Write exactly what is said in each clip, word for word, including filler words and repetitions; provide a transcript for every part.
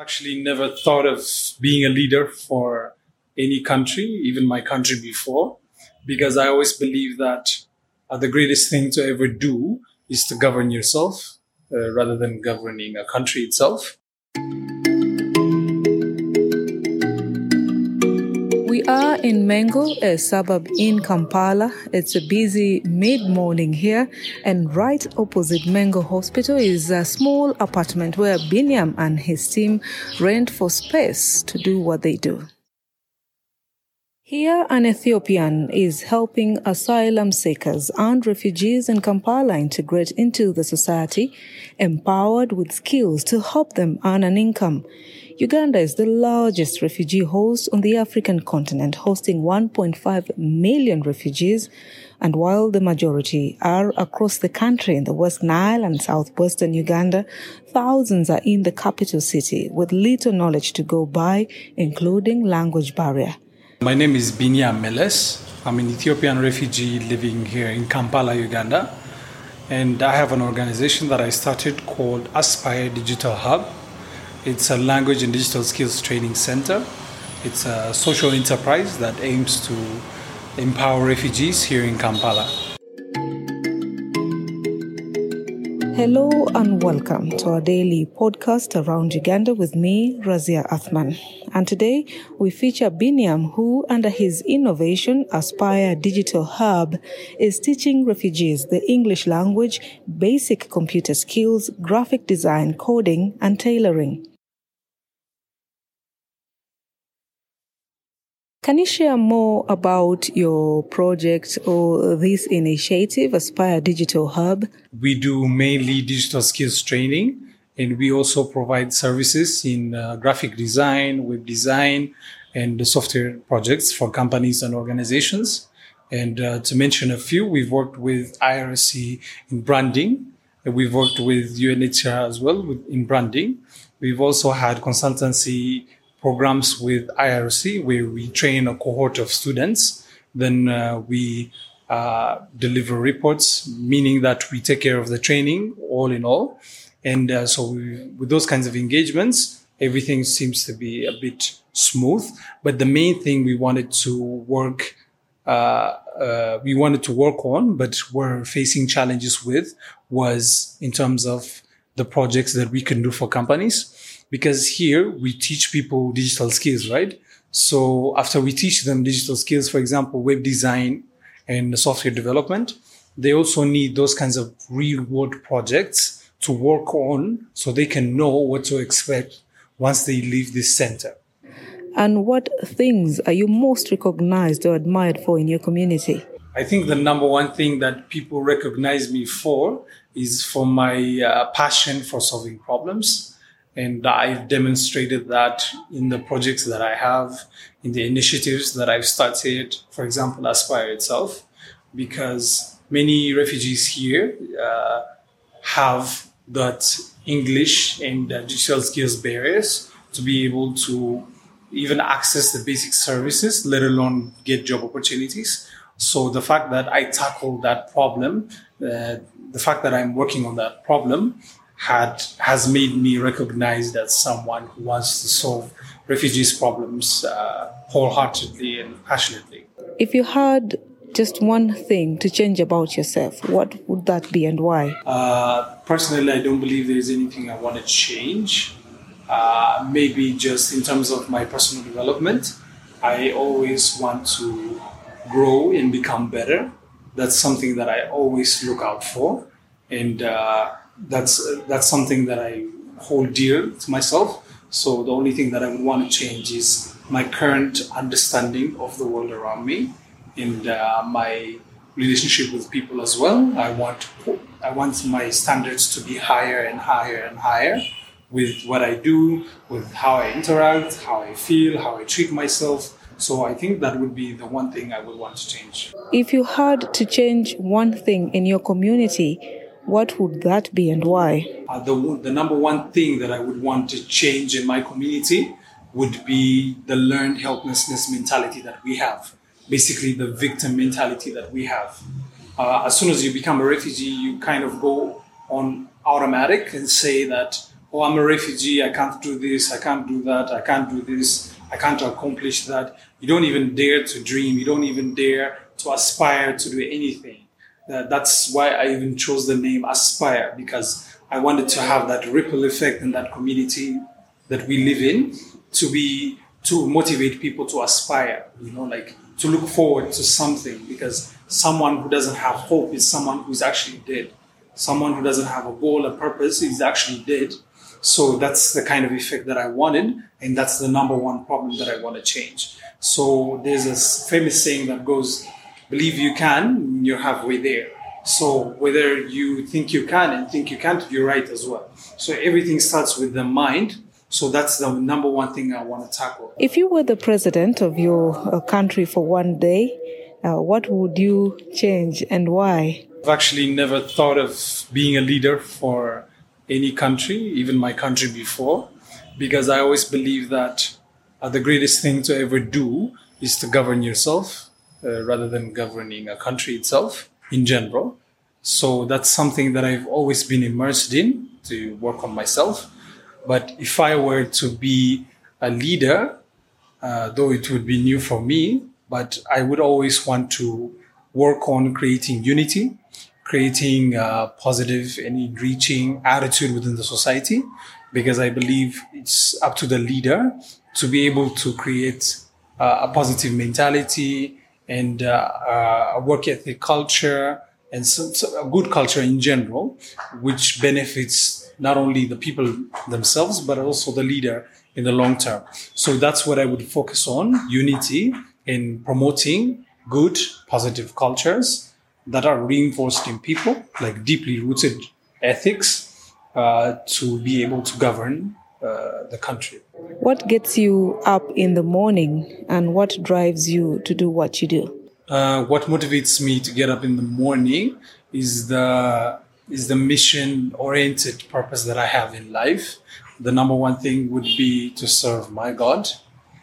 Actually never thought of being a leader for any country, even my country before, because I always believe that uh, the greatest thing to ever do is to govern yourself uh, rather than governing a country itself. We are in Mengo, a suburb in Kampala. It's a busy mid-morning here, and right opposite Mengo Hospital is a small apartment where Biniam and his team rent for space to do what they do. Here, an Ethiopian is helping asylum seekers and refugees in Kampala integrate into the society, empowered with skills to help them earn an income. Uganda is the largest refugee host on the African continent, hosting one point five million refugees. And while the majority are across the country in the West Nile and southwestern Uganda, thousands are in the capital city with little knowledge to go by, including language barrier. My name is Biniam Meles. I'm an Ethiopian refugee living here in Kampala, Uganda. And I have an organization that I started called Aspire Digital Hub. It's a language and digital skills training center. It's a social enterprise that aims to empower refugees here in Kampala. Hello and welcome to our daily podcast Around Uganda with me, Razia Athman. And today we feature Biniam, who, under his innovation, Aspire Digital Hub, is teaching refugees the English language, basic computer skills, graphic design, coding, and tailoring. Can you share more about your project or this initiative, Aspire Digital Hub? We do mainly digital skills training, and we also provide services in uh, graphic design, web design, and software projects for companies and organizations. And uh, to mention a few, we've worked with I R C in branding. We've worked with U N H C R as well with, in branding. We've also had consultancy programs with I R C where we train a cohort of students. Then uh, we uh, deliver reports, meaning that we take care of the training all in all. And uh, so we, with those kinds of engagements, everything seems to be a bit smooth. But the main thing we wanted to work, uh, uh, we wanted to work on, but we're facing challenges with, was in terms of the projects that we can do for companies. Because here we teach people digital skills, right? So after we teach them digital skills, for example, web design and software development, they also need those kinds of real world projects to work on so they can know what to expect once they leave this center. And what things are you most recognized or admired for in your community? I think the number one thing that people recognize me for is for my uh, passion for solving problems. And I've demonstrated that in the projects that I have, in the initiatives that I've started, for example, Aspire itself, because many refugees here uh, have that English and uh, digital skills barriers to be able to even access the basic services, let alone get job opportunities. So the fact that I tackled that problem, uh, the fact that I'm working on that problem, Had, has made me recognized as someone who wants to solve refugees' problems uh, wholeheartedly and passionately. If you had just one thing to change about yourself, what would that be and why? Uh, personally, I don't believe there's anything I want to change. Uh, maybe just in terms of my personal development, I always want to grow and become better. That's something that I always look out for. And uh, That's uh, that's something that I hold dear to myself. So the only thing that I would want to change is my current understanding of the world around me and uh, my relationship with people as well. I want I want my standards to be higher and higher and higher with what I do, with how I interact, how I feel, how I treat myself. So I think that would be the one thing I would want to change. If you had to change one thing in your community, what would that be and why? Uh, the, the number one thing that I would want to change in my community would be the learned helplessness mentality that we have. Basically, the victim mentality that we have. Uh, as soon as you become a refugee, you kind of go on automatic and say that, oh, I'm a refugee, I can't do this, I can't do that, I can't do this, I can't accomplish that. You don't even dare to dream. You don't even dare to aspire to do anything. That's why I even chose the name Aspire, because I wanted to have that ripple effect in that community that we live in, to be, to motivate people to aspire, you know, like to look forward to something, because someone who doesn't have hope is someone who's actually dead. Someone who doesn't have a goal, a purpose is actually dead. So that's the kind of effect that I wanted. And that's the number one problem that I want to change. So there's a famous saying that goes, believe you can, you're halfway there. So whether you think you can and think you can't, you're right as well. So everything starts with the mind. So that's the number one thing I want to tackle. If you were the president of your country for one day, uh, what would you change and why? I've actually never thought of being a leader for any country, even my country before, because I always believe that uh, the greatest thing to ever do is to govern yourself uh, rather than governing a country itself in general. So that's something that I've always been immersed in, to work on myself. But if I were to be a leader, uh, though it would be new for me, but I would always want to work on creating unity, creating a positive and enriching attitude within the society, because I believe it's up to the leader to be able to create uh, a positive mentality and uh, a work ethic culture, and so, so a good culture in general, which benefits not only the people themselves, but also the leader in the long term. So that's what I would focus on, unity in promoting good, positive cultures that are reinforced in people, like deeply rooted ethics, uh, to be able to govern uh, the country. What gets you up in the morning and what drives you to do what you do? Uh, what motivates me to get up in the morning is the is the mission-oriented purpose that I have in life. The number one thing would be to serve my God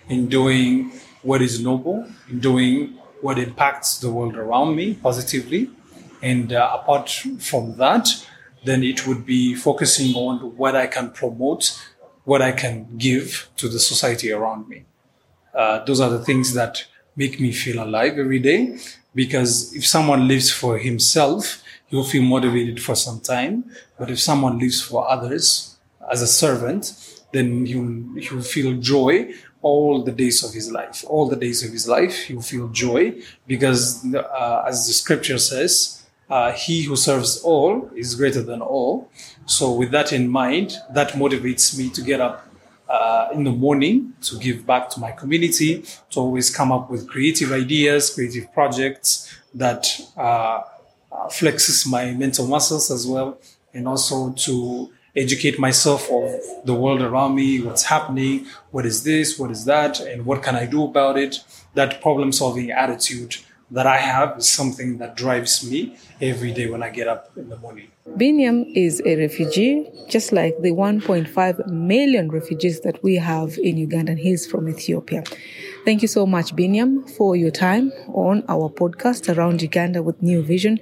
in doing what is noble, in doing what impacts the world around me positively. And uh, apart from that, then it would be focusing on what I can promote, what I can give to the society around me. Uh, those are the things that make me feel alive every day, because if someone lives for himself, you'll feel motivated for some time. But if someone lives for others as a servant, then he'll, he'll feel joy all the days of his life. All the days of his life, he'll feel joy because, uh, as the scripture says, uh, he who serves all is greater than all. So with that in mind, that motivates me to get up uh, in the morning, to give back to my community, to always come up with creative ideas, creative projects that uh Uh, flexes my mental muscles as well, and also to educate myself of the world around me, what's happening, what is this, what is that, and what can I do about it. That problem-solving attitude that I have is something that drives me every day when I get up in the morning. Biniam is a refugee, just like the one point five million refugees that we have in Uganda, and he's from Ethiopia. Thank you so much, Biniam, for your time on our podcast Around Uganda with New Vision.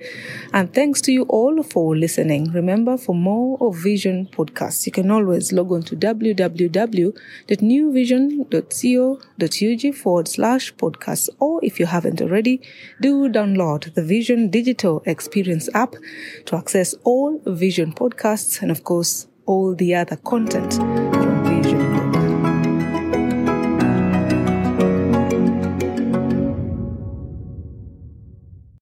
And thanks to you all for listening. Remember, for more of Vision podcasts, you can always log on to w w w dot new vision dot co dot u g forward slash podcasts. Or if you haven't already, do download the Vision Digital Experience app to access all Vision podcasts and, of course, all the other content.